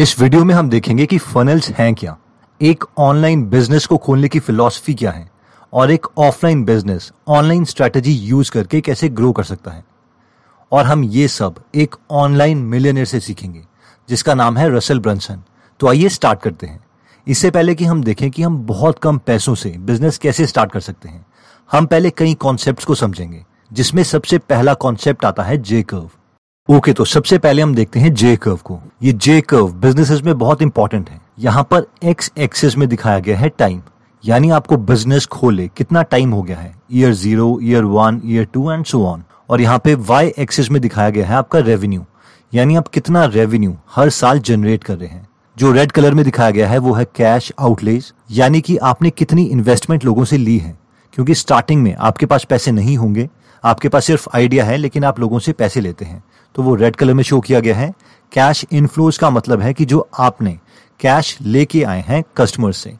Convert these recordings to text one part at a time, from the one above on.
इस वीडियो में हम देखेंगे कि फनल्स हैं क्या, एक ऑनलाइन बिजनेस को खोलने की फिलॉसफी क्या है और एक offline business online strategy use करके कैसे ग्रो कर सकता है। और हम ये सब एक ऑनलाइन मिलियनेयर से सीखेंगे जिसका नाम है रसेल ब्रंसन। तो आइए स्टार्ट करते हैं। इससे पहले कि हम देखें कि हम बहुत कम पैसों से बिजनेस कैसे स्टार्ट कर सकते हैं, हम पहले कई कॉन्सेप्ट्स को समझेंगे जिसमें सबसे पहला कॉन्सेप्ट आता है जे कर्व। ओके, तो सबसे पहले हम देखते हैं जे कर्व को। ये जे कर्व बिजनेसेस में बहुत इंपॉर्टेंट है। यहाँ पर एक्स एक्सिस में दिखाया गया है टाइम, यानी आपको बिजनेस खोले कितना टाइम हो गया है, year 0, year 1, year 2 and so on. और यहाँ पे वाई एक्सिस में दिखाया गया है आपका रेवेन्यू, यानी आप कितना रेवेन्यू हर साल जनरेट कर रहे हैं। जो रेड कलर में दिखाया गया है वो है कैश आउटलेज, यानी कि आपने कितनी इन्वेस्टमेंट लोगों से ली है, क्योंकि स्टार्टिंग में आपके पास पैसे नहीं होंगे, आपके पास सिर्फ आइडिया है लेकिन आप लोगों से पैसे लेते हैं, तो वो रेड कलर में शो किया गया है। कैश इनफ्लोज का मतलब है कि जो आपने कैश लेके आए हैं कस्टमर से,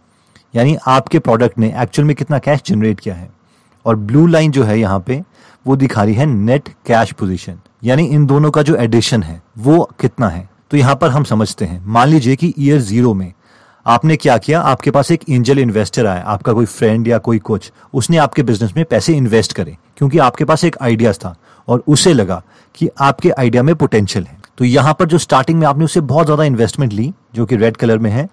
यानी आपके प्रोडक्ट ने एक्चुअल में कितना कैश जनरेट किया है। और ब्लू लाइन जो है यहाँ पे वो दिखा रही है नेट कैश पोजीशन, यानी इन दोनों का जो एडिशन है वो कितना है। तो यहाँ पर हम समझते हैं, मान लीजिए कि ईयर 0 में आपने क्या किया, आपके पास एक एंजल इन्वेस्टर आया, आपका कोई फ्रेंड या कोई कुछ, उसने आपके बिजनेस में पैसे इन्वेस्ट करे क्योंकि आपके पास एक आइडिया था और उसे लगा कि आपके आइडिया में पोटेंशियल है। तो यहाँ पर जो स्टार्टिंग में आपने उसे बहुत ज्यादा इन्वेस्टमेंट ली, जो कि रेड कलर में है,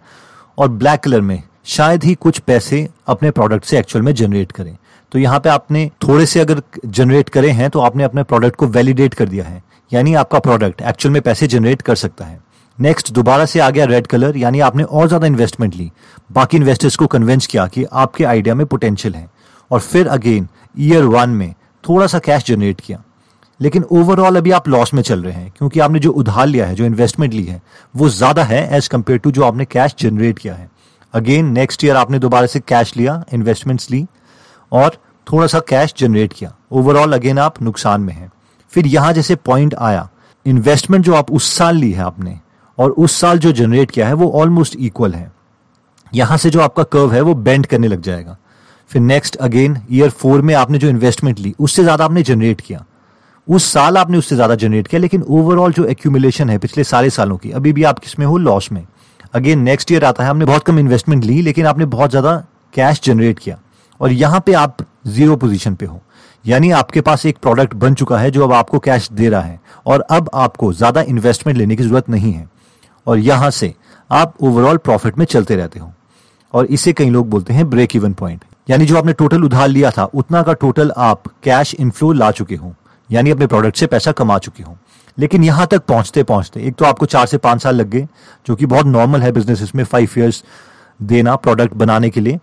और ब्लैक कलर में शायद ही कुछ पैसे अपने प्रोडक्ट से एक्चुअल में जनरेट करें। तो यहाँ पे आपने थोड़े से अगर जनरेट करे हैं तो आपने अपने प्रोडक्ट को वैलिडेट कर दिया है, यानी आपका प्रोडक्ट एक्चुअल में पैसे जनरेट कर सकता है। नेक्स्ट दोबारा से आ गया रेड कलर, यानी आपने और ज्यादा इन्वेस्टमेंट ली, बाकी इन्वेस्टर्स को कन्विंस किया कि आपके आइडिया में पोटेंशियल है। और फिर अगेन ईयर 1 में थोड़ा सा कैश जनरेट किया, लेकिन ओवरऑल अभी आप लॉस में चल रहे हैं क्योंकि आपने जो उधार लिया है, जो इन्वेस्टमेंट ली है, वो ज्यादा है एज कम्पेयर टू जो आपने कैश जनरेट किया है। अगेन नेक्स्ट ईयर आपने दोबारा से कैश लिया, इन्वेस्टमेंट्स ली और थोड़ा सा कैश जनरेट किया, ओवरऑल अगेन आप नुकसान में हैं। फिर यहाँ जैसे पॉइंट आया, इन्वेस्टमेंट जो आप उस साल ली है आपने और उस साल जो जनरेट किया है वो ऑलमोस्ट इक्वल है, यहाँ से जो आपका कर्व है वो बेंड करने लग जाएगा। फिर नेक्स्ट अगेन ईयर 4 में आपने जो इन्वेस्टमेंट ली उससे ज्यादा आपने जनरेट किया, उस साल आपने उससे ज्यादा जनरेट किया, लेकिन ओवरऑल जो एक्यूमुलेशन है पिछले सारे सालों की, अभी भी आप किसमें हो, लॉस में। अगेन नेक्स्ट ईयर आता है, हमने बहुत कम इन्वेस्टमेंट ली लेकिन आपने बहुत ज्यादा कैश जनरेट किया और यहाँ पे आप जीरो पोजीशन पे हो, यानी आपके पास एक प्रोडक्ट बन चुका है जो अब आपको कैश दे रहा है और अब आपको ज्यादा इन्वेस्टमेंट लेने की जरूरत नहीं है, और यहाँ से आप ओवरऑल प्रॉफिट में चलते रहते हो। और इसे कई लोग बोलते हैं ब्रेक इवन पॉइंट, यानी जो आपने टोटल उधार लिया था उतना का टोटल आप कैश इनफ्लो ला चुके हो, यानी अपने प्रोडक्ट से पैसा कमा चुके हो। लेकिन यहाँ तक पहुँचते पहुँचते एक तो आपको 4 से 5 साल लग गए, जो कि बहुत नॉर्मल है बिजनेस में 5 इयर्स देना प्रोडक्ट बनाने के लिए।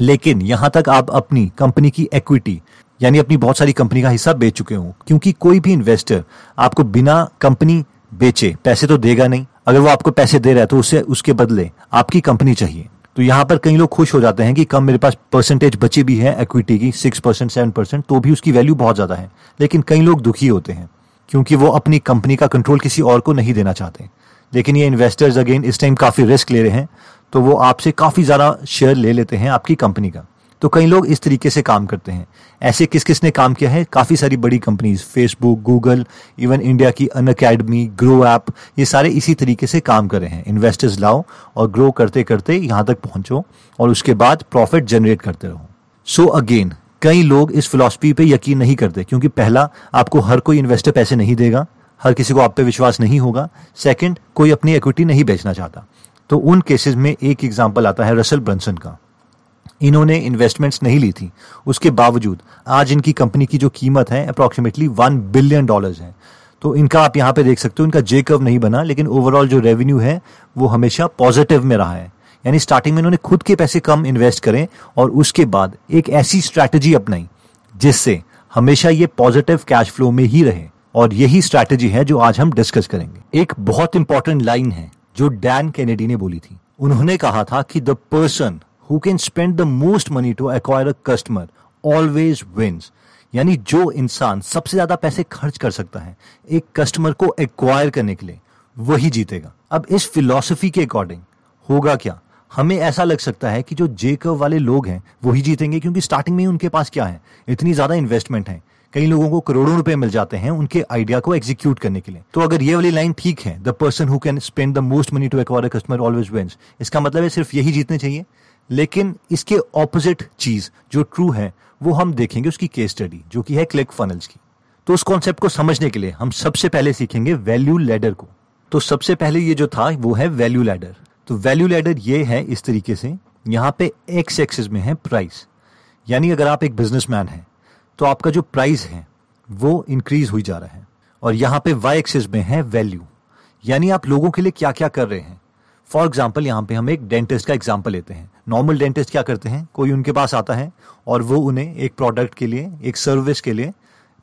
लेकिन यहाँ तक आप अपनी कंपनी की इक्विटी, यानी अपनी बहुत सारी कंपनी का हिस्सा बेच चुके हो, क्योंकि कोई भी इन्वेस्टर आपको बिना कंपनी बेचे पैसे तो देगा नहीं, अगर वो आपको पैसे दे रहा है तो उसे उसके बदले आपकी कंपनी चाहिए। तो यहाँ पर कई लोग खुश हो जाते हैं कि कम मेरे पास परसेंटेज बची भी है इक्विटी की, 6%, 7%, तो भी उसकी वैल्यू बहुत ज्यादा है। लेकिन कई लोग दुखी होते हैं क्योंकि वो अपनी कंपनी का कंट्रोल किसी और को नहीं देना चाहते। लेकिन ये इन्वेस्टर्स अगेन इस टाइम काफी रिस्क ले रहे हैं, तो वो आपसे काफी ज्यादा शेयर ले लेते हैं आपकी कंपनी का। तो कई लोग इस तरीके से काम करते हैं। ऐसे किस किसने काम किया है, काफी सारी बड़ी companies, Facebook, Google, even India की अनअकैडमी, ग्रो ऐप, ये सारे इसी तरीके से काम कर रहे हैं। इन्वेस्टर्स लाओ और ग्रो करते करते यहाँ तक पहुंचो और उसके बाद प्रॉफिट जनरेट करते रहो। सो अगेन कई लोग इस फिलॉसफी पे यकीन नहीं करते क्योंकि पहला, आपको हर कोई इन्वेस्टर पैसे नहीं देगा, हर किसी को आप पे विश्वास नहीं होगा। सेकंड, कोई अपनी इक्विटी नहीं बेचना चाहता। तो उन केसेस में एक एग्जांपल आता है रसेल ब्रंसन का। इन्होंने इन्वेस्टमेंट्स नहीं ली थी, उसके बावजूद आज इनकी कंपनी की जो कीमत है अप्रॉक्सीमेटली $1 बिलियन है। तो इनका आप यहाँ पे देख सकते हो, इनका जे कर्व नहीं बना लेकिन ओवरऑल जो रेवेन्यू है वो हमेशा पॉजिटिव में रहा है। यानी स्टार्टिंग में इन्होंने खुद के पैसे कम इन्वेस्ट करें और उसके बाद एक ऐसी स्ट्रैटेजी अपनाई जिससे हमेशा ये पॉजिटिव कैश फ्लो में ही रहे, और यही स्ट्रैटेजी है जो आज हम डिस्कस करेंगे। एक बहुत इंपॉर्टेंट लाइन है जो डैन कैनेडी ने बोली थी। उन्होंने कहा था कि the person who can spend the most money to acquire a customer always wins, यानी जो इंसान सबसे ज्यादा पैसे खर्च कर सकता है एक कस्टमर को एक्वायर करने के लिए वही जीतेगा। अब इस फिलॉसफी के अकॉर्डिंग होगा क्या, हमें ऐसा लग सकता है कि जो जे कर्व वाले लोग हैं वही जीतेंगे क्योंकि स्टार्टिंग में ही उनके पास क्या है, इतनी ज्यादा इन्वेस्टमेंट है कई लोगों को करोड़ों रुपए मिल जाते हैं उनके आइडिया को एग्जीक्यूट करने के लिए। तो अगर ये वाली लाइन ठीक है, the person who can spend the most money to acquire a customer always wins, इसका मतलब है सिर्फ यही जीतने चाहिए। लेकिन इसके ऑपोजिट चीज जो ट्रू है वो हम देखेंगे उसकी केस स्टडी, जो कि है क्लिकफनल्स की। तो उस कॉन्सेप्ट को समझने के लिए हम सबसे पहले सीखेंगे वैल्यू लैडर को। तो सबसे पहले ये जो था वो है वैल्यू लैडर। तो वैल्यू लैडर ये है इस तरीके से, यहाँ पे एक्स एक्सिस में है प्राइस, यानी अगर आप एक बिजनेसमैन हैं तो आपका जो प्राइस है वो इंक्रीज हुई जा रहा है, और यहाँ पे वाई एक्सिस में है वैल्यू, यानी आप लोगों के लिए क्या क्या कर रहे हैं। फॉर एग्जाम्पल यहाँ पे हम एक डेंटिस्ट का एग्जाम्पल लेते हैं। नॉर्मल डेंटिस्ट क्या करते हैं, कोई उनके पास आता है और वो उन्हें एक प्रोडक्ट के लिए, एक सर्विस के लिए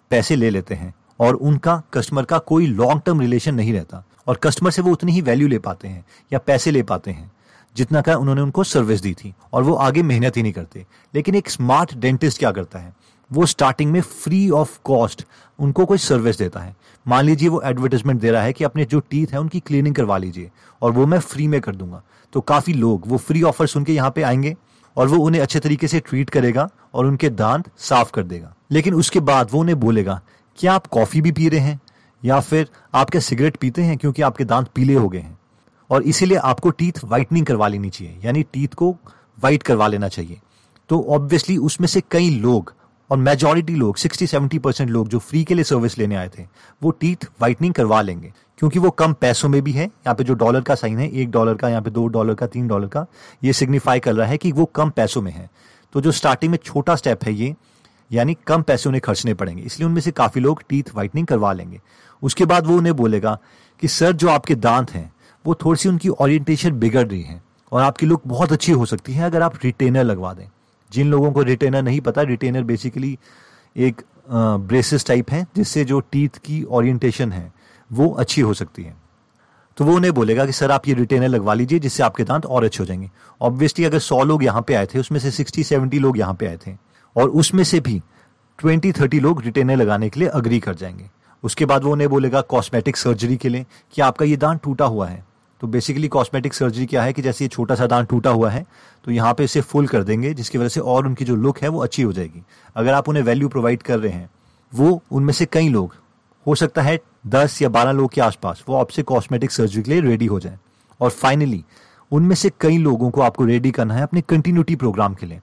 पैसे ले लेते हैं, और उनका कस्टमर का कोई लॉन्ग टर्म रिलेशन नहीं रहता, और कस्टमर से वो उतनी ही वैल्यू ले पाते हैं या पैसे ले पाते हैं जितना का उन्होंने उनको सर्विस दी थी, और वो आगे मेहनत ही नहीं करते। लेकिन एक स्मार्ट डेंटिस्ट क्या करता है, वो स्टार्टिंग में फ्री ऑफ कॉस्ट उनको कोई सर्विस देता है। मान लीजिए वो एडवर्टाइजमेंट दे रहा है कि अपने जो टीथ है उनकी क्लीनिंग करवा लीजिए और वो मैं फ्री में कर दूंगा। तो काफ़ी लोग वो फ्री ऑफर सुन के यहाँ पे आएंगे और वो उन्हें अच्छे तरीके से ट्रीट करेगा और उनके दांत साफ कर देगा। लेकिन उसके बाद वो उन्हें बोलेगा, क्या आप कॉफ़ी भी पी रहे हैं या फिर आप क्या सिगरेट पीते हैं, क्योंकि आपके दांत पीले हो गए हैं और इसीलिए आपको टीथ वाइटनिंग करवा लेनी चाहिए, यानी टीथ को वाइट करवा लेना चाहिए। तो ऑब्वियसली उसमें से कई लोग, और मेजॉरिटी लोग 60-70% लोग जो फ्री के लिए सर्विस लेने आए थे वो टीथ वाइटनिंग करवा लेंगे, क्योंकि वो कम पैसों में भी है। यहाँ पे जो डॉलर का साइन है, $1 का, यहाँ पे $2 का, $3 का, ये सिग्निफाई कर रहा है कि वो कम पैसों में है। तो जो स्टार्टिंग में छोटा स्टेप है ये, यानी कम पैसे उन्हें खर्चने पड़ेंगे, इसलिए उनमें से काफ़ी लोग टीथ वाइटनिंग करवा लेंगे। उसके बाद वो उन्हें बोलेगा कि सर जो आपके दांत हैं वो थोड़ी सी उनकी ओरिएंटेशन बिगड़ रही है और आपकी लुक बहुत अच्छी हो सकती है अगर आप रिटेनर लगवा दें। जिन लोगों को रिटेनर नहीं पता, रिटेनर बेसिकली एक ब्रेसेस टाइप है जिससे जो टीथ की ओरिएंटेशन है वो अच्छी हो सकती है। तो वो उन्हें बोलेगा कि सर आप ये रिटेनर लगवा लीजिए जिससे आपके दांत और अच्छे हो जाएंगे। ऑब्वियसली अगर 100 लोग यहाँ पे आए थे उसमें से 60-70 लोग यहाँ पे आए थे और उसमें से भी 20-30 लोग रिटेनर लगाने के लिए अग्री कर जाएंगे। उसके बाद वो उन्हें बोलेगा कॉस्मेटिक सर्जरी के लिए कि आपका ये दांत टूटा हुआ है। तो बेसिकली कॉस्मेटिक सर्जरी क्या है कि जैसे ये छोटा सा दांत टूटा हुआ है तो यहाँ पे इसे फुल कर देंगे, जिसकी वजह से और उनकी जो लुक है वो अच्छी हो जाएगी। अगर आप उन्हें वैल्यू प्रोवाइड कर रहे हैं, वो उनमें से कई लोग, हो सकता है 10 या 12 लोग के आसपास, वो आपसे कॉस्मेटिक सर्जरी के लिए रेडी हो जाए। और फाइनली उनमें से कई लोगों को आपको रेडी करना है अपने कंटिन्यूटी प्रोग्राम के लिए,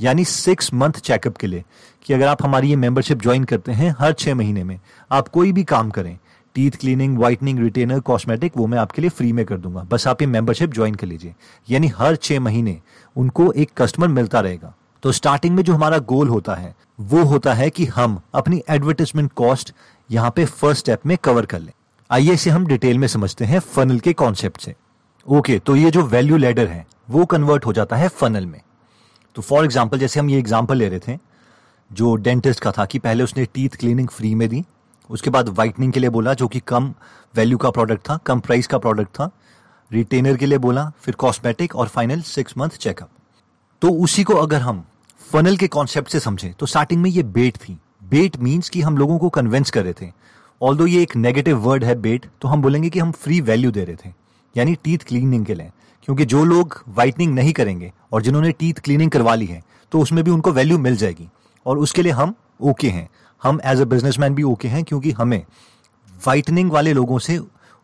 यानी 6 मंथ चेकअप के लिए, कि अगर आप हमारी ये मेंबरशिप ज्वाइन करते हैं हर 6 महीने में आप कोई भी काम करें, teeth cleaning, whitening, retainer, cosmetic, वो मैं आपके लिए फ्री में कर दूंगा, बस आप ये मेंबरशिप ज्वाइन कर लीजिए। यानी हर 6 महीने उनको एक कस्टमर मिलता रहेगा। तो स्टार्टिंग में जो हमारा गोल होता है वो होता है कि हम अपनी एडवर्टाइजमेंट कॉस्ट यहाँ पे फर्स्ट स्टेप में कवर कर लें। आइए इसे हम डिटेल में समझते हैं फनल के कॉन्सेप्ट से। ओके, तो ये जो वैल्यू लैडर है वो कन्वर्ट हो जाता है फनल में। तो फॉर एग्जाम्पल जैसे हम ये एग्जाम्पल ले रहे थे जो डेंटिस्ट का था कि पहले उसने टीथ क्लीनिंग फ्री में दी, उसके बाद वाइटनिंग के लिए बोला जो कि कम वैल्यू का प्रोडक्ट था, कम प्राइस का प्रोडक्ट था, रिटेनर के लिए बोला, फिर कॉस्मेटिक और फाइनल 6 मंथ चेकअप। तो उसी को अगर हम फनल के कॉन्सेप्ट से समझें तो स्टार्टिंग में ये बेट थी। बेट मीन्स कि हम लोगों को कन्विंस कर रहे थे। ऑल्दो ये एक नेगेटिव वर्ड है बेट, तो हम बोलेंगे कि हम फ्री वैल्यू दे रहे थे, यानी टीथ क्लीनिंग के लिए, क्योंकि जो लोग वाइटनिंग नहीं करेंगे और जिन्होंने टीथ क्लीनिंग करवा ली है तो उसमें भी उनको वैल्यू मिल जाएगी, और उसके लिए हम ओके हैं। हम एज अ बिजनेसमैन भी ओके हैं, क्योंकि हमें वाइटनिंग वाले लोगों से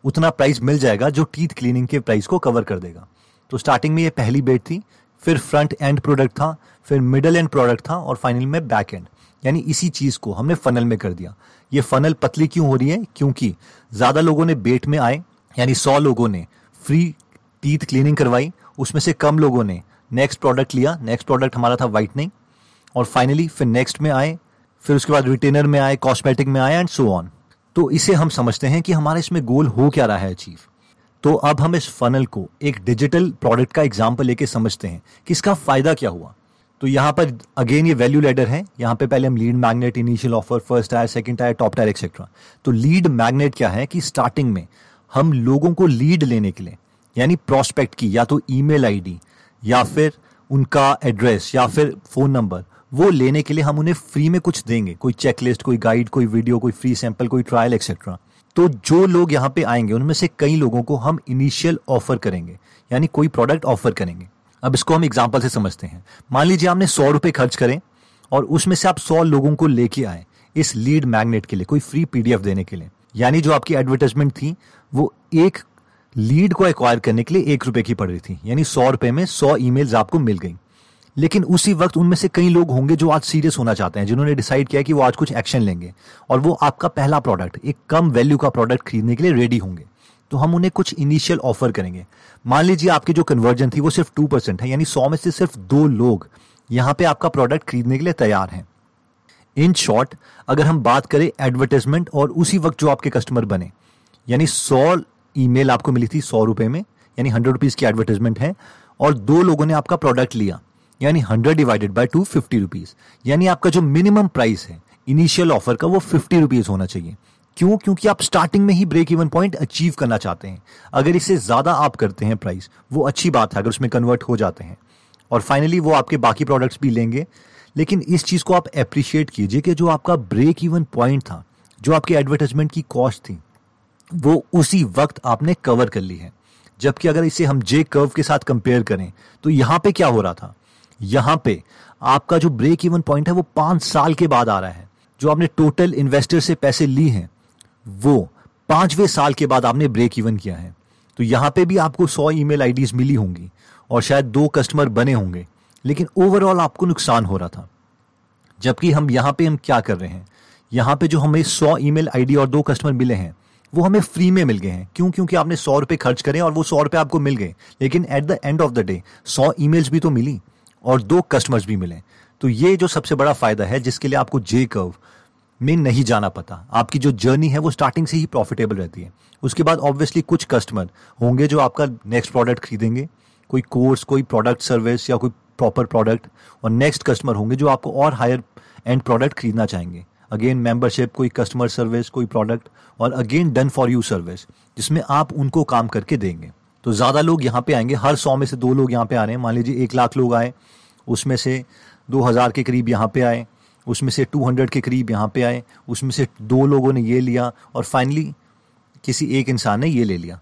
उतना प्राइस मिल जाएगा जो टीथ क्लीनिंग के प्राइस को कवर कर देगा। तो स्टार्टिंग में ये पहली बेट थी, फिर फ्रंट एंड प्रोडक्ट था, फिर मिडल एंड प्रोडक्ट था, और फाइनल में बैक एंड, यानी इसी चीज़ को हमने फनल में कर दिया। ये फनल पतली क्यों हो रही है, क्योंकि ज़्यादा लोगों ने बेट में आए, यानी 100 लोगों ने फ्री टीथ क्लीनिंग करवाई, उसमें से कम लोगों ने नेक्स्ट प्रोडक्ट लिया। नेक्स्ट प्रोडक्ट हमारा था वाइटनिंग, और फाइनली फिर नेक्स्ट में आए, फिर उसके बाद रिटेनर में आए, कॉस्मेटिक में आए, एंड सो ऑन। तो इसे हम समझते हैं कि हमारा इसमें गोल हो क्या रहा है अचीव। तो अब हम इस फनल को एक डिजिटल प्रोडक्ट का एग्जाम्पल लेके समझते हैं कि इसका फायदा क्या हुआ। तो यहाँ पर अगेन ये वैल्यू लैडर है। यहाँ पे पहले हम lead magnet, initial offer, first tier, second tier, top tier, etcetera. तो लीड मैग्नेट क्या है कि स्टार्टिंग में हम लोगों को लीड लेने के लिए, यानी प्रोस्पेक्ट की या तो ईमेल आईडी या फिर उनका एड्रेस या फिर फ़ोन नंबर, वो लेने के लिए हम उन्हें फ्री में कुछ देंगे, कोई चेकलिस्ट, कोई गाइड, कोई वीडियो, कोई फ्री सैंपल, कोई ट्रायल, एक्सेट्रा। तो जो लोग यहाँ पे आएंगे उनमें से कई लोगों को हम इनिशियल ऑफर करेंगे, यानी कोई प्रोडक्ट ऑफर करेंगे। अब इसको हम एग्जाम्पल से समझते हैं। मान लीजिए आपने 100 रुपये खर्च करें और उसमें से आप 100 लोगों को लेके आए, इस लीड मैग्नेट के लिए कोई फ्री पीडीएफ देने के लिए। यानी जो आपकी एडवर्टाइजमेंट थी वो एक लीड को एक्वायर करने के लिए ₹1 की पड़ रही थी, यानी ₹100 में 100 ईमेल्स आपको मिल गई। लेकिन उसी वक्त उनमें से कई लोग होंगे जो आज सीरियस होना चाहते हैं, जिन्होंने डिसाइड किया कि वो आज कुछ एक्शन लेंगे और वो आपका पहला प्रोडक्ट, एक कम वैल्यू का प्रोडक्ट खरीदने के लिए रेडी होंगे। तो हम उन्हें कुछ इनिशियल ऑफर करेंगे। मान लीजिए आपकी जो कन्वर्जन थी वो सिर्फ 2% है, यानी 100 में से सिर्फ 2 लोग यहाँ पे आपका प्रोडक्ट खरीदने के लिए तैयार हैं। इन शॉर्ट, अगर हम बात करें एडवर्टाइजमेंट और उसी वक्त जो आपके कस्टमर बने, यानी 100 ईमेल आपको मिली थी ₹100 में, यानी ₹100 की एडवर्टाइजमेंट है, और 2 लोगों ने आपका प्रोडक्ट लिया, यानी 100 डिवाइडेड बाय 2 ₹50। यानी आपका जो मिनिमम प्राइस है इनिशियल ऑफर का वो ₹50 होना चाहिए। क्यों? क्योंकि आप स्टार्टिंग में ही ब्रेक इवन पॉइंट अचीव करना चाहते हैं। अगर इससे ज़्यादा आप करते हैं प्राइस, वो अच्छी बात है, अगर उसमें कन्वर्ट हो जाते हैं और फाइनली वो आपके बाकी प्रोडक्ट्स भी लेंगे। लेकिन इस चीज़ को आप एप्रिशिएट कीजिए कि जो आपका ब्रेक इवन पॉइंट था, जो आपकी एडवर्टाइजमेंट की कॉस्ट थी, वो उसी वक्त आपने कवर कर ली है। जबकि अगर इसे हम जे कर्व के साथ कंपेयर करें तो यहाँ पे क्या हो रहा था, यहाँ पे आपका जो ब्रेक इवन पॉइंट है वो 5 साल के बाद आ रहा है। जो आपने टोटल इन्वेस्टर से पैसे ली हैं वो 5वें साल के बाद आपने ब्रेक इवन किया है। तो यहाँ पे भी आपको 100 ईमेल आईडीज मिली होंगी और शायद 2 कस्टमर बने होंगे, लेकिन ओवरऑल आपको नुकसान हो रहा था। जबकि हम यहाँ पे हम क्या कर रहे हैं, यहाँ पे जो हमें 100 ईमेल आईडी और 2 कस्टमर मिले हैं वो हमें फ्री में मिल गए हैं। क्यों? क्योंकि आपने ₹100 खर्च करें और वो ₹100 आपको मिल गए। लेकिन at the end of the day 100 emails भी तो मिली और 2 कस्टमर्स भी मिले। तो ये जो सबसे बड़ा फायदा है जिसके लिए आपको जे कर्व में नहीं जाना पता, आपकी जो जर्नी है वो स्टार्टिंग से ही प्रॉफिटेबल रहती है। उसके बाद ऑब्वियसली कुछ कस्टमर होंगे जो आपका नेक्स्ट प्रोडक्ट खरीदेंगे, कोई कोर्स, कोई प्रोडक्ट सर्विस या कोई प्रॉपर प्रोडक्ट, और नेक्स्ट कस्टमर होंगे जो आपको और हायर एंड प्रोडक्ट खरीदना चाहेंगे। अगेन मेंबरशिप, कोई कस्टमर सर्विस, कोई प्रोडक्ट, और again done for you service जिसमें आप उनको काम करके देंगे। तो ज़्यादा लोग यहाँ पे आएंगे, हर 100 में से 2 लोग यहाँ पे आ रहे हैं। मान लीजिए 1 लाख लोग आए, उसमें से 2000 के करीब यहाँ पे आए, उसमें से 200 के करीब यहाँ पे आए, उसमें से 2 लोगों ने ये लिया और फाइनली किसी एक इंसान ने ये ले लिया।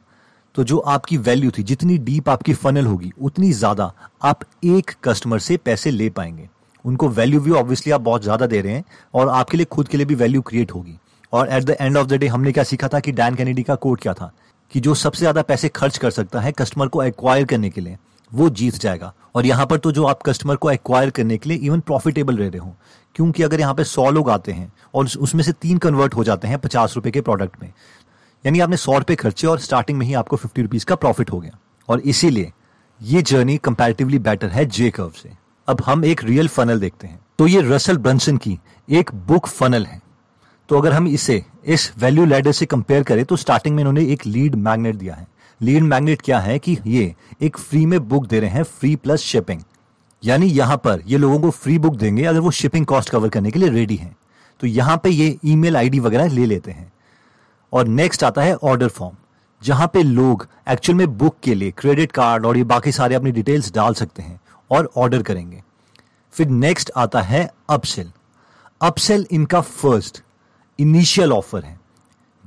तो जो आपकी वैल्यू थी, जितनी डीप आपकी फनल होगी उतनी ज़्यादा आप एक कस्टमर से पैसे ले पाएंगे। उनको वैल्यू भी ऑब्वियसली आप बहुत ज़्यादा दे रहे हैं और आपके लिए खुद के लिए भी वैल्यू क्रिएट होगी। और at the end of the day हमने क्या सीखा था कि डैन कैनेडी का कोट क्या था कि जो सबसे ज़्यादा पैसे खर्च कर सकता है कस्टमर को एक्वायर करने के लिए वो जीत जाएगा। और यहाँ पर तो जो आप कस्टमर को एक्वायर करने के लिए इवन प्रॉफिटेबल रह रहे हो, क्योंकि अगर यहाँ पे 100 लोग आते हैं और उसमें से 3 कन्वर्ट हो जाते हैं ₹50 के प्रोडक्ट में, यानी आपने ₹100 खर्चे और स्टार्टिंग में ही आपको ₹50 का प्रॉफिट हो गया। और इसीलिए ये जर्नी कंपैरेटिवली बेटर है जे कर्व से। अब हम एक रियल फनल देखते हैं। तो ये रसल ब्रंसन की एक बुक फनल है। तो अगर हम इसे इस वैल्यू लैडर से कंपेयर करें तो स्टार्टिंग में इन्होंने एक लीड मैग्नेट दिया है। लीड मैग्नेट क्या है कि ये एक फ्री में बुक दे रहे हैं, फ्री प्लस शिपिंग। यानी यहाँ पर ये लोगों को फ्री बुक देंगे अगर वो शिपिंग कॉस्ट कवर करने के लिए रेडी हैं। तो यहाँ पे ये ईमेल आईडी वगैरह ले लेते हैं। और नेक्स्ट आता है ऑर्डर फॉर्म, जहाँ पे लोग एक्चुअल में बुक के लिए क्रेडिट कार्ड और ये बाकी सारे अपनी डिटेल्स डाल सकते हैं और ऑर्डर करेंगे। फिर नेक्स्ट आता है अपसेल। अपसेल इनका फर्स्ट इनिशियल ऑफर है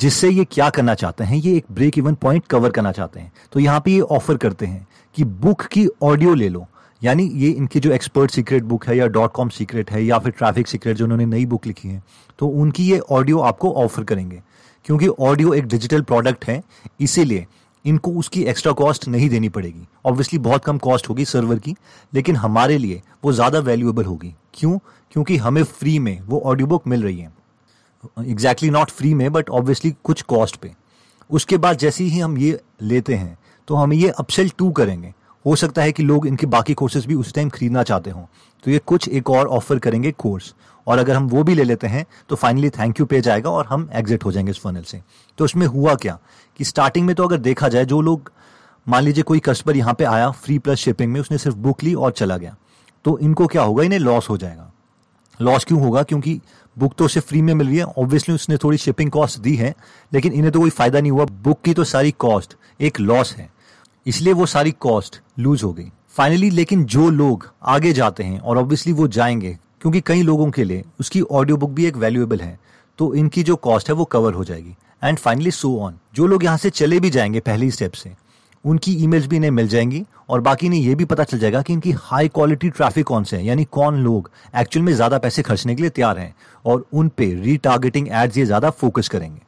जिससे ये क्या करना चाहते हैं, ये एक ब्रेक इवन पॉइंट कवर करना चाहते हैं। तो यहाँ पे ये ऑफर करते हैं कि बुक की ऑडियो ले लो, यानी ये इनकी जो एक्सपर्ट सीक्रेट बुक है या .com सीक्रेट है या फिर ट्रैफिक सीक्रेट जो उन्होंने नई बुक लिखी है, तो उनकी ये ऑडियो आपको ऑफर करेंगे। क्योंकि ऑडियो एक डिजिटल प्रोडक्ट है इसीलिए इनको उसकी एक्स्ट्रा कॉस्ट नहीं देनी पड़ेगी। ऑब्वियसली बहुत कम कॉस्ट होगी सर्वर की, लेकिन हमारे लिए वो ज़्यादा वैल्यूएबल होगी। क्यों? क्योंकि हमें फ्री में वो ऑडियो बुक मिल रही है, एग्जैक्टली नॉट फ्री में बट ऑब्वियसली कुछ कॉस्ट पे। उसके बाद जैसे ही हम ये लेते हैं तो हम ये अपसेल 2 करेंगे। हो सकता है कि लोग इनके बाकी कोर्सेज भी उस टाइम खरीदना चाहते हों, तो ये कुछ एक और ऑफर करेंगे कोर्स, और अगर हम वो भी ले लेते हैं तो फाइनली थैंक यू पेज आएगा और हम एग्जिट हो जाएंगे इस फनल से। तो उसमें हुआ क्या कि स्टार्टिंग में तो अगर देखा जाए जो लोग, मान लीजिए कोई कस्टमर यहाँ पे आया फ्री प्लस शिपिंग में, उसने सिर्फ बुक ली और चला गया, तो इनको क्या होगा, इन्हें लॉस हो जाएगा। लॉस क्यों होगा? क्योंकि बुक तो उसे फ्री में मिल रही है, ऑब्वियसली उसने थोड़ी शिपिंग कॉस्ट दी है, लेकिन इन्हें तो कोई फ़ायदा नहीं हुआ। बुक की तो सारी कॉस्ट एक लॉस है, इसलिए वो सारी कॉस्ट लूज हो गई फाइनली। लेकिन जो लोग आगे जाते हैं, और ऑब्वियसली वो जाएंगे क्योंकि कई लोगों के लिए उसकी ऑडियो बुक भी एक वैल्यूएबल है, तो इनकी जो कॉस्ट है वो कवर हो जाएगी। एंड फाइनली सो ऑन, जो लोग यहाँ से चले भी जाएंगे पहली स्टेप से, उनकी ईमेल्स भी इन्हें मिल जाएंगी और बाकी इन्हें ये भी पता चल जाएगा कि इनकी हाई क्वालिटी ट्रैफिक कौन से हैं, यानी कौन लोग एक्चुअल में ज़्यादा पैसे खर्चने के लिए तैयार हैं और उन पे रीटारगेटिंग एड्स ये ज़्यादा फोकस करेंगे।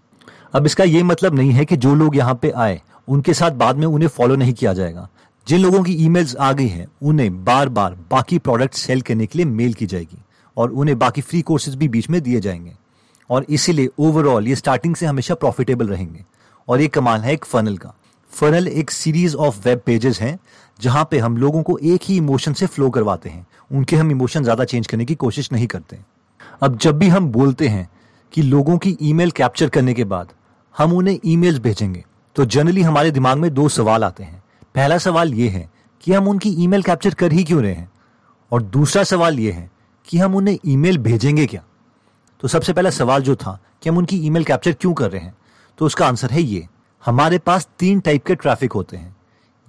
अब इसका ये मतलब नहीं है कि जो लोग यहाँ पे आए उनके साथ बाद में उन्हें फॉलो नहीं किया जाएगा। जिन लोगों की ईमेल्स आ गई हैं उन्हें बार बार बाकी प्रोडक्ट सेल करने के लिए मेल की जाएगी और उन्हें बाकी फ्री कोर्सेज भी बीच में दिए जाएंगे और इसीलिए ओवरऑल ये स्टार्टिंग से हमेशा प्रॉफिटेबल रहेंगे। और ये कमाल है एक फनल का। फनल एक सीरीज ऑफ वेब पेजेस हैं जहाँ पे हम लोगों को एक ही इमोशन से फ्लो करवाते हैं, उनके हम इमोशन ज़्यादा चेंज करने की कोशिश नहीं करते। अब जब भी हम बोलते हैं कि लोगों की ईमेल कैप्चर करने के बाद हम उन्हें ईमेल्स भेजेंगे तो जनरली हमारे दिमाग में दो सवाल आते हैं। पहला सवाल ये है कि हम उनकी ईमेल कैप्चर कर ही क्यों रहे हैं और दूसरा सवाल ये है कि हम उन्हें ईमेल भेजेंगे क्या। तो सबसे पहला सवाल जो था कि हम उनकी ईमेल कैप्चर क्यों कर रहे हैं, तो उसका आंसर है ये। हमारे पास 3 टाइप के ट्रैफिक होते हैं,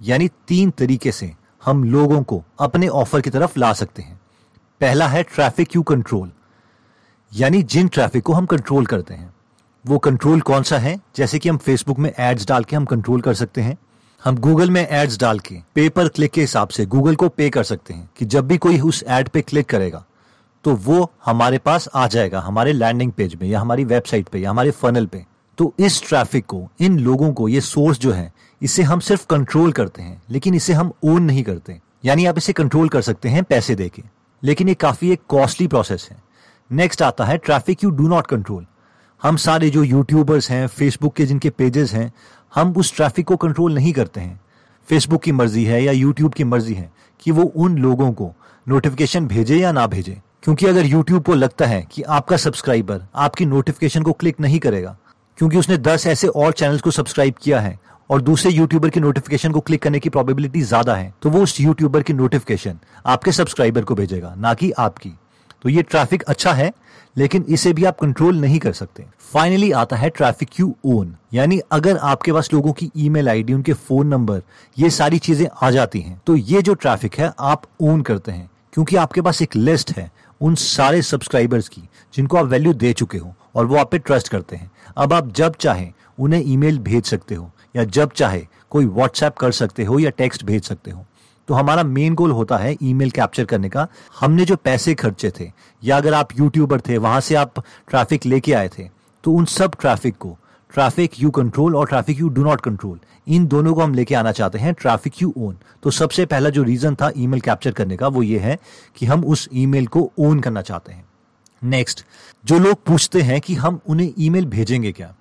यानी 3 तरीके से हम लोगों को अपने ऑफर की तरफ ला सकते हैं। पहला है ट्रैफिक यू कंट्रोल, यानी जिन ट्रैफिक को हम कंट्रोल करते हैं। वो कंट्रोल कौन सा है, जैसे कि हम फेसबुक में एड्स डाल के हम कंट्रोल कर सकते हैं, हम गूगल में एड्स डाल के पे पर क्लिक के हिसाब से गूगल को पे कर सकते हैं कि जब भी कोई उस एड पे क्लिक करेगा तो वो हमारे पास आ जाएगा हमारे लैंडिंग पेज में या हमारी वेबसाइट पे या हमारे फनल पे। तो इस ट्रैफिक को, इन लोगों को, ये सोर्स जो है इसे हम सिर्फ कंट्रोल करते हैं लेकिन इसे हम ओन नहीं करते, यानी आप इसे कंट्रोल कर सकते हैं पैसे देके, लेकिन ये काफ़ी एक कॉस्टली प्रोसेस है। नेक्स्ट आता है traffic you do not control. हम सारे जो यूट्यूबर्स हैं, फेसबुक के जिनके पेजेस हैं, हम उस ट्रैफिक को कंट्रोल नहीं करते हैं। फेसबुक की मर्जी है या यूट्यूब की मर्जी है कि वो उन लोगों को नोटिफिकेशन भेजे या ना भेजे, क्योंकि अगर यूट्यूब को लगता है कि आपका सब्सक्राइबर आपकी नोटिफिकेशन को क्लिक नहीं करेगा क्योंकि उसने 10 ऐसे और चैनल्स को सब्सक्राइब किया है और दूसरे यूट्यूबर की नोटिफिकेशन को क्लिक करने की प्रोबेबिलिटी ज़्यादा है, तो वो उस यूट्यूबर की नोटिफिकेशन आपके सब्सक्राइबर को भेजेगा ना कि आपकी। तो ये ट्रैफिक अच्छा है लेकिन इसे भी आप कंट्रोल नहीं कर सकते। फाइनली आता है ट्रैफिक यू ओन, यानी अगर आपके पास लोगों की ईमेल आईडी, उनके फ़ोन नंबर, ये सारी चीज़ें आ जाती हैं तो ये जो ट्रैफिक है आप ओन करते हैं, क्योंकि आपके पास एक लिस्ट है उन सारे सब्सक्राइबर्स की जिनको आप वैल्यू दे चुके हो और वो आप पे ट्रस्ट करते हैं। अब आप जब चाहे उन्हें ईमेल भेज सकते हो या जब चाहे कोई व्हाट्सएप कर सकते हो या टेक्स्ट भेज सकते हो। तो हमारा मेन गोल होता है ईमेल कैप्चर करने का। हमने जो पैसे खर्चे थे या अगर आप यूट्यूबर थे वहाँ से आप ट्रैफिक लेके आए थे, तो उन सब ट्रैफिक को ट्रैफिक यू कंट्रोल और traffic you do not control, इन दोनों को हम लेके आना चाहते हैं ट्रैफिक यू ओन। तो सबसे पहला जो रीज़न था ईमेल कैप्चर करने का वो ये है कि हम उस ईमेल को ओन करना चाहते हैं। नेक्स्ट, जो लोग पूछते हैं कि हम उन्हें ईमेल भेजेंगे क्या,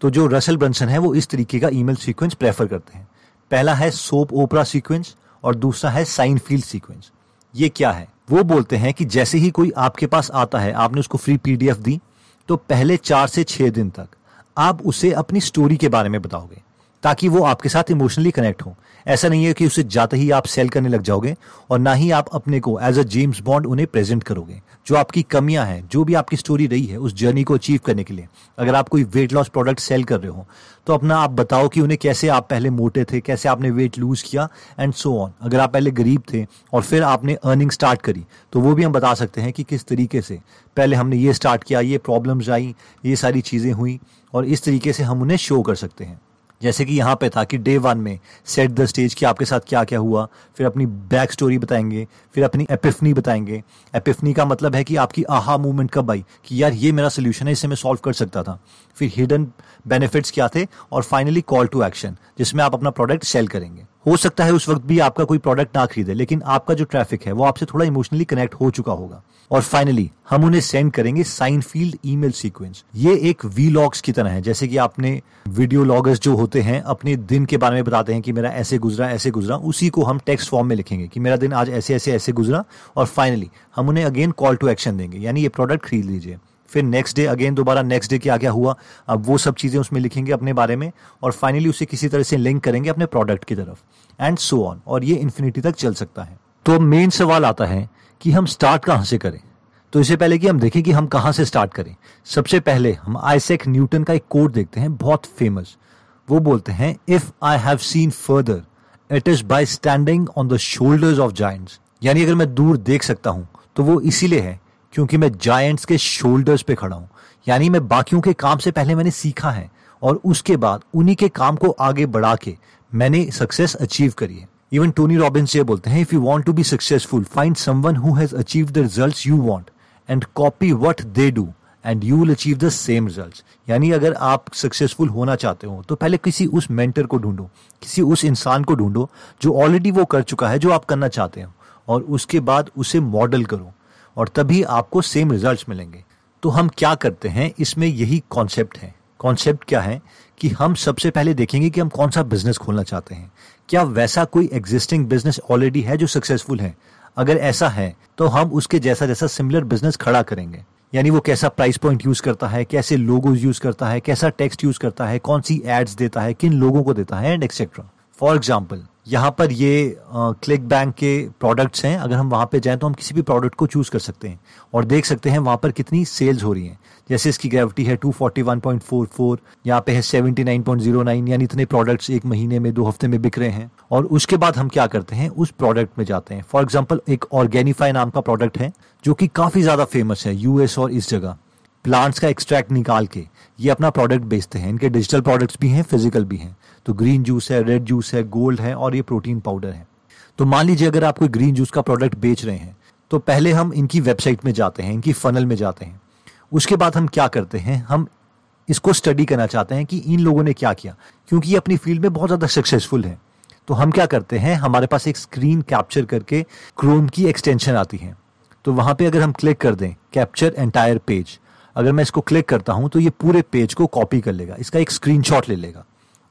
तो जो रसल ब्रंसन है वो इस तरीके का ईमेल सीक्वेंस प्रेफर करते हैं। पहला है सोप ओपरा सीक्वेंस और दूसरा है साइनफील्ड सीक्वेंस। ये क्या है? वो बोलते हैं कि जैसे ही कोई आपके पास आता है, आपने उसको फ्री PDF दी, तो पहले 4 से 6 दिन तक आप उसे अपनी स्टोरी के बारे में बताओगे ताकि वो आपके साथ इमोशनली कनेक्ट हो। ऐसा नहीं है कि उसे जाते ही आप सेल करने लग जाओगे और ना ही आप अपने को एज अ जेम्स बॉन्ड उन्हें प्रेजेंट करोगे। जो आपकी कमियां हैं, जो भी आपकी स्टोरी रही है उस जर्नी को अचीव करने के लिए, अगर आप कोई वेट लॉस प्रोडक्ट सेल कर रहे हो तो अपना आप बताओ कि उन्हें कैसे आप पहले मोटे थे, कैसे आपने वेट लूज़ किया एंड सो ऑन। अगर आप पहले गरीब थे और फिर आपने अर्निंग स्टार्ट करी तो वो भी हम बता सकते हैं कि किस तरीके से पहले हमने ये स्टार्ट किया, ये प्रॉब्लम्स आई, ये सारी चीज़ें हुई, और इस तरीके से हम उन्हें शो कर सकते हैं। जैसे कि यहाँ पे था कि Day 1 में सेट द स्टेज कि आपके साथ क्या क्या हुआ, फिर अपनी बैक स्टोरी बताएंगे, फिर अपनी एपिफनी बताएंगे। एपिफनी का मतलब है कि आपकी आहा मूवमेंट कब आई कि यार ये मेरा सोल्यूशन है, इसे मैं सॉल्व कर सकता था। फिर हिडन बेनिफिट्स क्या थे और फाइनली कॉल टू एक्शन जिसमें आप अपना प्रोडक्ट सेल करेंगे। हो सकता है उस वक्त भी आपका कोई प्रोडक्ट ना खरीदे लेकिन आपका जो ट्रैफिक है वो आपसे थोड़ा इमोशनली कनेक्ट हो चुका होगा। और फाइनली हम उन्हें सेंड करेंगे साइनफील्ड ईमेल सीक्वेंस। ये एक वीलॉग्स की तरह है, जैसे कि आपने वीडियो लॉगर्स जो होते हैं अपने दिन के बारे में बताते हैं कि मेरा ऐसे गुजरा, उसी को हम टेक्स्ट फॉर्म में लिखेंगे कि मेरा दिन आज ऐसे गुजरा। और फाइनली हम उन्हें अगेन कॉल टू एक्शन देंगे, यानी ये प्रोडक्ट खरीद लीजिए। फिर नेक्स्ट डे अगेन दोबारा नेक्स्ट डे क्या हुआ, अब वो सब चीज़ें उसमें लिखेंगे अपने बारे में और फाइनली उसे किसी तरह से लिंक करेंगे अपने प्रोडक्ट की तरफ एंड सो ऑन। और ये इन्फिनिटी तक चल सकता है। तो मेन सवाल आता है कि हम स्टार्ट कहाँ से करें। तो इससे पहले कि हम देखें कि हम कहाँ से स्टार्ट करें, सबसे पहले हम आइजैक न्यूटन का एक कोट देखते हैं, बहुत फेमस। वो बोलते हैं if I have seen further it is by standing on the shoulders of giants, यानी अगर मैं दूर देख सकता हूँ तो वो इसीलिए है क्योंकि मैं जायंट्स के शोल्डर्स पे खड़ा हूँ। यानी मैं बाकियों के काम से पहले मैंने सीखा है और उसके बाद उन्हीं के काम को आगे बढ़ा के मैंने सक्सेस अचीव करी है। इवन टोनी रॉबिन्स ये बोलते हैं, if you want to be successful find someone who has achieved the results you want and copy what they do and you will achieve the same results. यानी अगर आप successful होना चाहते हो तो पहले किसी उस मेंटर को ढूंढो, किसी उस इंसान को ढूंढो जो ऑलरेडी वो कर चुका है जो आप करना चाहते हो, और उसके बाद उसे मॉडल करो और तभी आपको सेम रिजल्ट्स मिलेंगे। तो हम क्या करते हैं इसमें, यही कॉन्सेप्ट है। कॉन्सेप्ट क्या है कि हम सबसे पहले देखेंगे कि हम कौन सा बिजनेस खोलना चाहते हैं, क्या वैसा कोई एग्जिस्टिंग बिजनेस ऑलरेडी है जो सक्सेसफुल है। अगर ऐसा है तो हम उसके जैसा जैसा सिमिलर बिजनेस खड़ा करेंगे, यानी वो कैसा प्राइस पॉइंट यूज करता है, कैसे लोगोज यूज करता है, कैसा टेक्स्ट यूज करता है, कौन सी एड्स देता है, किन लोगों को देता है एंड एक्सेट्रा। फॉर एग्जाम्पल यहाँ पर ये क्लिकबैंक के प्रोडक्ट्स हैं। अगर हम वहाँ पे जाएं तो हम किसी भी प्रोडक्ट को चूज़ कर सकते हैं और देख सकते हैं वहाँ पर कितनी सेल्स हो रही हैं। जैसे इसकी ग्रेविटी है 241.44, यहाँ पे है 79.09, यानी इतने प्रोडक्ट्स एक महीने में 2 हफ्ते में बिक रहे हैं। और उसके बाद हम क्या करते हैं, उस प्रोडक्ट में जाते हैं। फॉर एग्जाम्पल एक ऑर्गेनिफाई नाम का प्रोडक्ट है जो कि काफ़ी ज़्यादा फेमस है यूएस और इस जगह। प्लांट्स का एक्सट्रैक्ट निकाल के ये अपना प्रोडक्ट बेचते हैं। इनके डिजिटल प्रोडक्ट्स भी हैं, फिजिकल भी हैं। तो ग्रीन जूस है, रेड जूस है, गोल्ड है और ये प्रोटीन पाउडर है। तो मान लीजिए अगर आप कोई ग्रीन जूस का प्रोडक्ट बेच रहे हैं तो पहले हम इनकी वेबसाइट में जाते हैं, इनकी फनल में जाते हैं। उसके बाद हम क्या करते हैं, हम इसको स्टडी करना चाहते हैं कि इन लोगों ने क्या किया, क्योंकि ये अपनी फील्ड में बहुत ज़्यादा सक्सेसफुल है। तो हम क्या करते हैं, हमारे पास एक स्क्रीन कैप्चर करके क्रोम की एक्सटेंशन आती है। तो वहाँ पर अगर हम क्लिक कर दें कैप्चर एंटायर पेज, अगर मैं इसको क्लिक करता हूं तो ये पूरे पेज को कॉपी कर लेगा, इसका एक स्क्रीनशॉट ले लेगा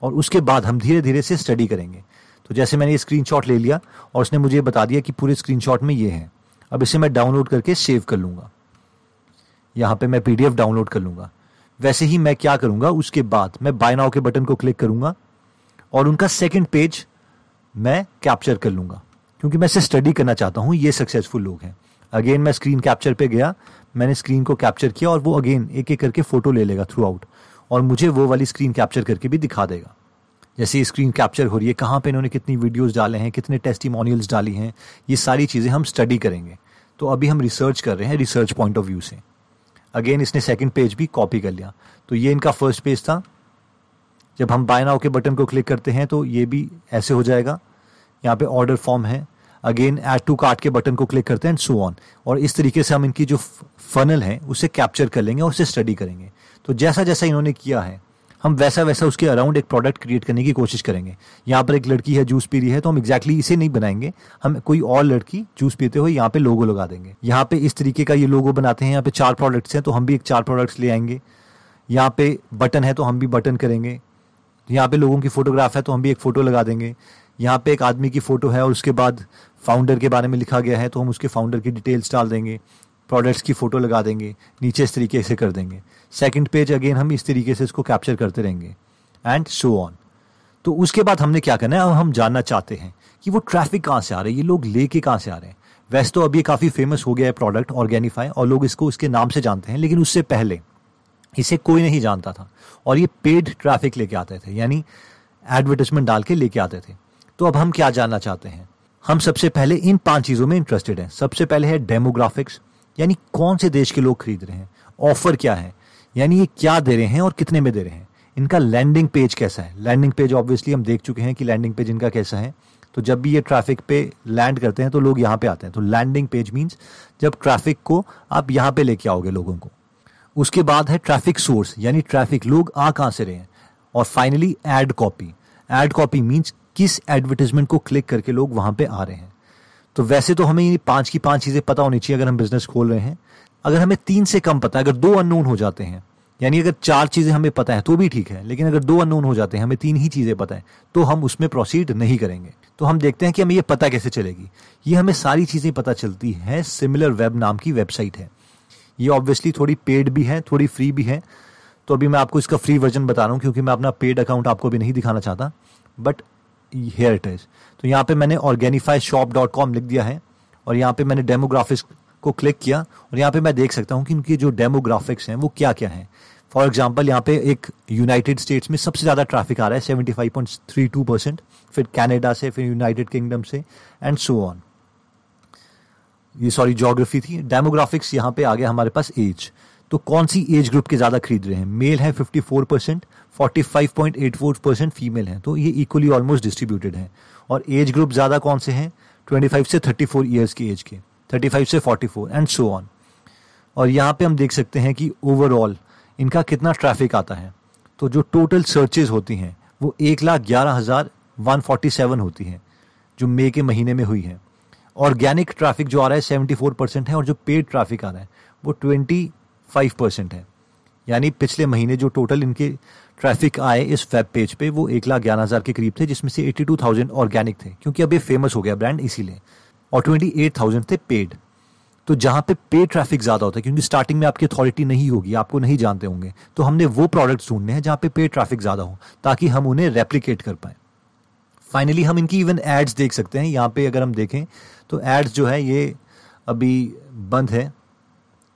और उसके बाद हम धीरे धीरे से स्टडी करेंगे। तो जैसे मैंने ये स्क्रीनशॉट ले लिया और उसने मुझे बता दिया कि पूरे स्क्रीनशॉट में ये है। अब इसे मैं डाउनलोड करके सेव कर लूँगा, यहाँ पे मैं PDF डाउनलोड कर लूँगा। वैसे ही मैं क्या करूँगा, उसके बाद मैं बाय नाउ के बटन को क्लिक करूँगा और उनका सेकेंड पेज मैं कैप्चर कर लूँगा, क्योंकि मैं इसे स्टडी करना चाहता हूँ, ये सक्सेसफुल लोग हैं। अगेन मैं स्क्रीन कैप्चर पे गया, मैंने स्क्रीन को कैप्चर किया और वो अगेन एक एक करके फ़ोटो ले लेगा थ्रू आउट और मुझे वो वाली स्क्रीन कैप्चर करके भी दिखा देगा। जैसे स्क्रीन कैप्चर हो रही है, कहाँ पे इन्होंने कितनी वीडियोस डाले हैं, कितने टेस्टिमोनियल्स डाली हैं, ये सारी चीज़ें हम स्टडी करेंगे। तो अभी हम रिसर्च कर रहे हैं रिसर्च पॉइंट ऑफ व्यू से। अगेन इसने सेकेंड पेज भी कॉपी कर लिया। तो ये इनका फर्स्ट पेज था। जब हम बाय नाउ के बटन को क्लिक करते हैं तो ये भी ऐसे हो जाएगा। यहाँ पर ऑर्डर फॉर्म है, अगेन ऐड टू कार्ट के बटन को क्लिक करते हैं एंड सो ऑन। और इस तरीके से हम इनकी जो फनल है उसे कैप्चर कर लेंगे और उसे स्टडी करेंगे। तो जैसा जैसा इन्होंने किया है हम वैसा वैसा उसके अराउंड एक प्रोडक्ट क्रिएट करने की कोशिश करेंगे। यहाँ पर एक लड़की है जूस पी रही है, तो हम एक्जैक्टली इसे नहीं बनाएंगे, हम कोई और लड़की जूस पीते हुए यहाँ पे लोगो लगा देंगे। यहाँ पे इस तरीके का ये लोगो बनाते हैं। यहाँ पे 4 प्रोडक्ट्स हैं तो हम भी एक 4 प्रोडक्ट्स ले आएंगे। यहाँ पे बटन है तो हम भी बटन करेंगे। यहाँ पे लोगों की फोटोग्राफ है तो हम भी एक फ़ोटो लगा देंगे। यहाँ पे एक आदमी की फ़ोटो है और उसके बाद फाउंडर के बारे में लिखा गया है तो हम उसके फाउंडर की डिटेल्स डाल देंगे, प्रोडक्ट्स की फ़ोटो लगा देंगे, नीचे इस तरीके से कर देंगे। सेकंड पेज अगेन हम इस तरीके से इसको कैप्चर करते रहेंगे एंड सो ऑन। तो उसके बाद हमने क्या करना है, अब हम जानना चाहते हैं कि वो ट्रैफिक कहाँ से आ रहा है, ये लोग लेके कहाँ से आ रहे हैं। वैसे तो अब ये काफ़ी फेमस हो गया है प्रोडक्ट ऑर्गेनिफाई और लोग इसको उसके नाम से जानते हैं, लेकिन उससे पहले इसे कोई नहीं जानता था और ये पेड ट्रैफिक लेके आते थे, यानी एडवर्टाइजमेंट डाल के लेके आते थे। तो अब हम क्या जानना चाहते हैं, हम सबसे पहले इन 5 चीज़ों में इंटरेस्टेड हैं। सबसे पहले है डेमोग्राफिक्स, यानी कौन से देश के लोग खरीद रहे हैं, ऑफर क्या है, यानी ये क्या दे रहे हैं और कितने में दे रहे हैं, इनका लैंडिंग पेज कैसा है। लैंडिंग पेज ऑब्वियसली हम देख चुके हैं कि लैंडिंग पेज इनका कैसा है। तो जब भी ये ट्रैफिक पे लैंड करते हैं तो लोग यहाँ पे आते हैं। तो लैंडिंग पेज मीन्स जब ट्रैफिक को आप यहाँ पे लेके आओगे लोगों को। उसके बाद है ट्रैफिक सोर्स, यानी ट्रैफिक लोग आ कहाँ से रहे हैं। और finally ad copy, ad copy means किस एडवर्टाइजमेंट को क्लिक करके लोग वहाँ पे आ रहे हैं। तो वैसे तो हमें ये 5 की 5 चीज़ें पता होनी चाहिए अगर हम बिजनेस खोल रहे हैं। अगर हमें 3 से कम पता है, अगर 2 अननोन हो जाते हैं, यानी अगर 4 चीज़ें हमें पता है तो भी ठीक है, लेकिन अगर 2 अननोन हो जाते हैं, हमें 3 ही चीज़ें पता है, तो हम उसमें प्रोसीड नहीं करेंगे। तो हम देखते हैं कि हमें ये पता कैसे चलेगी। ये हमें सारी चीज़ें पता चलती है, SimilarWeb नाम की वेबसाइट है। ये ऑब्वियसली थोड़ी पेड भी है, थोड़ी फ्री भी है। तो अभी मैं आपको इसका फ्री वर्जन बता रहा हूँ क्योंकि मैं अपना पेड अकाउंट आपको भी नहीं दिखाना चाहता, बट हेयर इट इज। तो यहाँ पे मैंने organifi.shop.com लिख दिया है और यहाँ पे मैंने डेमोग्राफिक्स को क्लिक किया और यहाँ पे मैं देख सकता हूँ कि इनकी जो डेमोग्राफिक्स हैं वो क्या क्या हैं। फॉर एग्जांपल यहाँ पे एक यूनाइटेड स्टेट्स में सबसे ज़्यादा ट्रैफिक आ रहा है 75.32%, फिर कनाडा से, फिर यूनाइटेड किंगडम से एंड सो ऑन। ये सॉरी, जोग्राफी थी। डेमोग्राफिक्स यहाँ पे आ गया हमारे पास एज। तो कौन सी एज ग्रुप के ज़्यादा खरीद रहे हैं? मेल है 54%, 45.84% फीमेल हैं, तो ये इक्वली ऑलमोस्ट डिस्ट्रीब्यूटेड हैं। और एज ग्रुप ज़्यादा कौन से हैं? 25 से 34 ईयर्स की एज के, 35 से 44 एंड सो ऑन। और यहाँ पे हम देख सकते हैं कि ओवरऑल इनका कितना ट्रैफिक आता है। तो जो टोटल सर्चेज होती हैं वो 1,11,147 होती हैं जो मई के महीने में हुई है। ऑर्गेनिक ट्रैफिक जो आ रहा है 74% है और जो पेड ट्रैफिक आ रहा है वो 25% है। यानी पिछले महीने जो टोटल इनके ट्रैफिक आए इस वेब पेज पे वो 1,11,000 के करीब थे, जिसमें से 82,000 ऑर्गेनिक थे क्योंकि अब ये फेमस हो गया ब्रांड इसीलिए, और 28,000 थे पेड। तो जहाँ पे पेड ट्रैफिक ज़्यादा होता है क्योंकि स्टार्टिंग में आपकी अथॉरिटी नहीं होगी, आपको नहीं जानते होंगे, तो हमने वो प्रोडक्ट्स ढूंढने हैं जहाँ पे पेड ट्रैफिक ज़्यादा हो ताकि हम उन्हें रेप्लिकेट कर पाएँ। फाइनली हम इनकी इवन एड्स देख सकते हैं। यहाँ पे अगर हम देखें तो एड्स जो है ये अभी बंद है,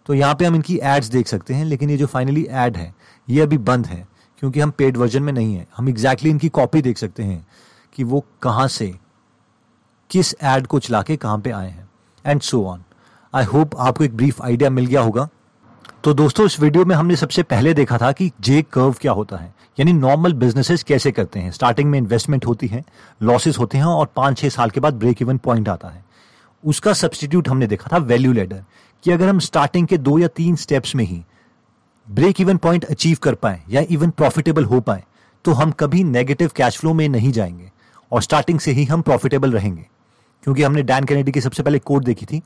तो यहाँ पे हम इनकी एड्स देख सकते हैं, लेकिन ये जो फाइनली एड है ये अभी बंद है क्योंकि हम पेड वर्जन में नहीं है। हम एग्जैक्टली इनकी कॉपी देख सकते हैं कि वो कहाँ से किस एड को चला के कहाँ पे आए हैं and so on. I hope आपको एक ब्रीफ आइडिया मिल गया होगा। तो दोस्तों इस वीडियो में हमने सबसे पहले देखा था कि जे कर्व क्या होता है, यानी नॉर्मल बिजनेसेस कैसे करते हैं। स्टार्टिंग में इन्वेस्टमेंट होती है, लॉसेस होते हैं और 5-6 साल के बाद ब्रेक इवन पॉइंट आता है। उसका सब्सटीट्यूट हमने देखा था वैल्यू लेडर, कि अगर हम स्टार्टिंग के 2 या 3 स्टेप्स में ही ब्रेक इवन पॉइंट अचीव कर पाए या इवन प्रॉफिटेबल हो पाए तो हम कभी नेगेटिव कैश फ्लो में नहीं जाएंगे और स्टार्टिंग से ही हम प्रॉफिटेबल रहेंगे। क्योंकि हमने डैन कैनेडी की सबसे पहले कोट देखी थी,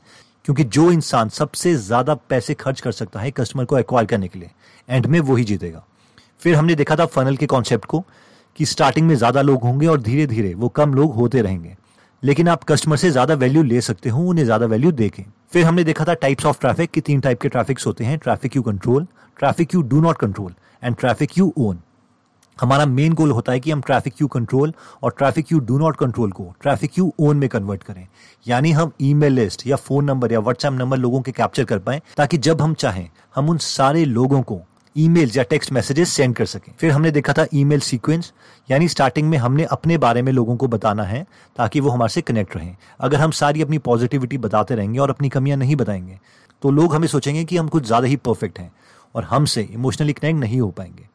क्योंकि जो इंसान सबसे ज़्यादा पैसे खर्च कर सकता है कस्टमर को एक्वायर करने के लिए, एंड में वो ही जीतेगा। फिर हमने देखा था फनल के कॉन्सेप्ट को, कि स्टार्टिंग में ज़्यादा लोग होंगे और धीरे धीरे वो कम लोग होते रहेंगे, लेकिन आप कस्टमर से ज़्यादा वैल्यू ले सकते हो उन्हें ज़्यादा वैल्यू देके। फिर हमने देखा था टाइप्स ऑफ ट्रैफिक, कि 3 टाइप के ट्रैफिक्स होते हैं, traffic you control, traffic you do not control and traffic you own. हमारा मेन गोल होता है कि हम ट्रैफिक यू कंट्रोल और traffic you do not control को ट्रैफिक यू ओन में कन्वर्ट करें, यानी हम ईमेल लिस्ट या फ़ोन नंबर या व्हाट्सएप नंबर लोगों के कैप्चर कर पाएं ताकि जब हम चाहें हम उन सारे लोगों को ईमेल्स या टेक्स्ट मैसेजेस सेंड कर सकें। फिर हमने देखा था ईमेल सीक्वेंस, यानी स्टार्टिंग में हमने अपने बारे में लोगों को बताना है ताकि वो हमारे से कनेक्ट रहें। अगर हम सारी अपनी पॉजिटिविटी बताते रहेंगे और अपनी कमियां नहीं बताएंगे तो लोग हमें सोचेंगे कि हम कुछ ज़्यादा ही परफेक्ट हैं और हमसे इमोशनली कनेक्ट नहीं हो पाएंगे।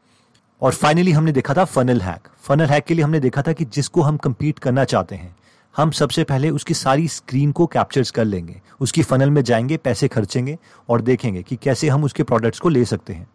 और फाइनली हमने देखा था फनल हैक। फनल हैक के लिए हमने देखा था कि जिसको हम कम्पीट करना चाहते हैं हम सबसे पहले उसकी सारी स्क्रीन को कैप्चर्स कर लेंगे, उसकी फनल में जाएंगे, पैसे खर्चेंगे और देखेंगे कि कैसे हम उसके प्रोडक्ट्स को ले सकते हैं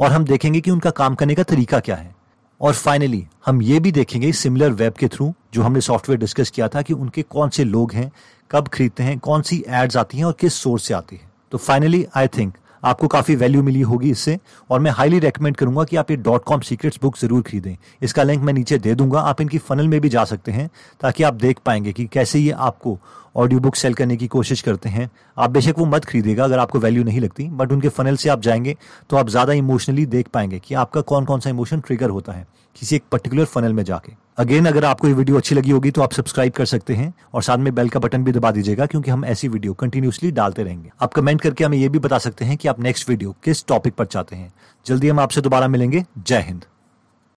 और हम देखेंगे कि उनका काम करने का तरीका क्या है। और फाइनली हम ये भी देखेंगे सिमिलर वेब के थ्रू, जो हमने सॉफ्टवेयर डिस्कस किया था, कि उनके कौन से लोग हैं, कब खरीदते हैं, कौन सी एड्स आती हैं और किस सोर्स से आती है। तो फाइनली आई थिंक आपको काफ़ी वैल्यू मिली होगी इससे, और मैं हाईली रेकमेंड करूंगा कि आप ये .com सीक्रेट्स बुक ज़रूर खरीदें। इसका लिंक मैं नीचे दे दूंगा, आप इनकी फनल में भी जा सकते हैं ताकि आप देख पाएंगे कि कैसे ये आपको ऑडियो बुक सेल करने की कोशिश करते हैं। आप बेशक वो मत खरीदेगा अगर आपको वैल्यू नहीं लगती, बट उनके फनल से आप जाएंगे तो आप ज़्यादा इमोशनली देख पाएंगे कि आपका कौन कौन सा इमोशन ट्रिगर होता है किसी एक पर्टिकुलर फनल में जाके। अगेन अगर आपको ये वीडियो अच्छी लगी होगी तो आप सब्सक्राइब कर सकते हैं और साथ में बेल का बटन भी दबा दीजिएगा, क्योंकि हम ऐसी वीडियो कंटिन्यूसली डालते रहेंगे। आप कमेंट करके हमें ये भी बता सकते हैं कि आप नेक्स्ट वीडियो किस टॉपिक पर चाहते हैं। जल्दी हम आपसे दोबारा मिलेंगे। जय हिंद।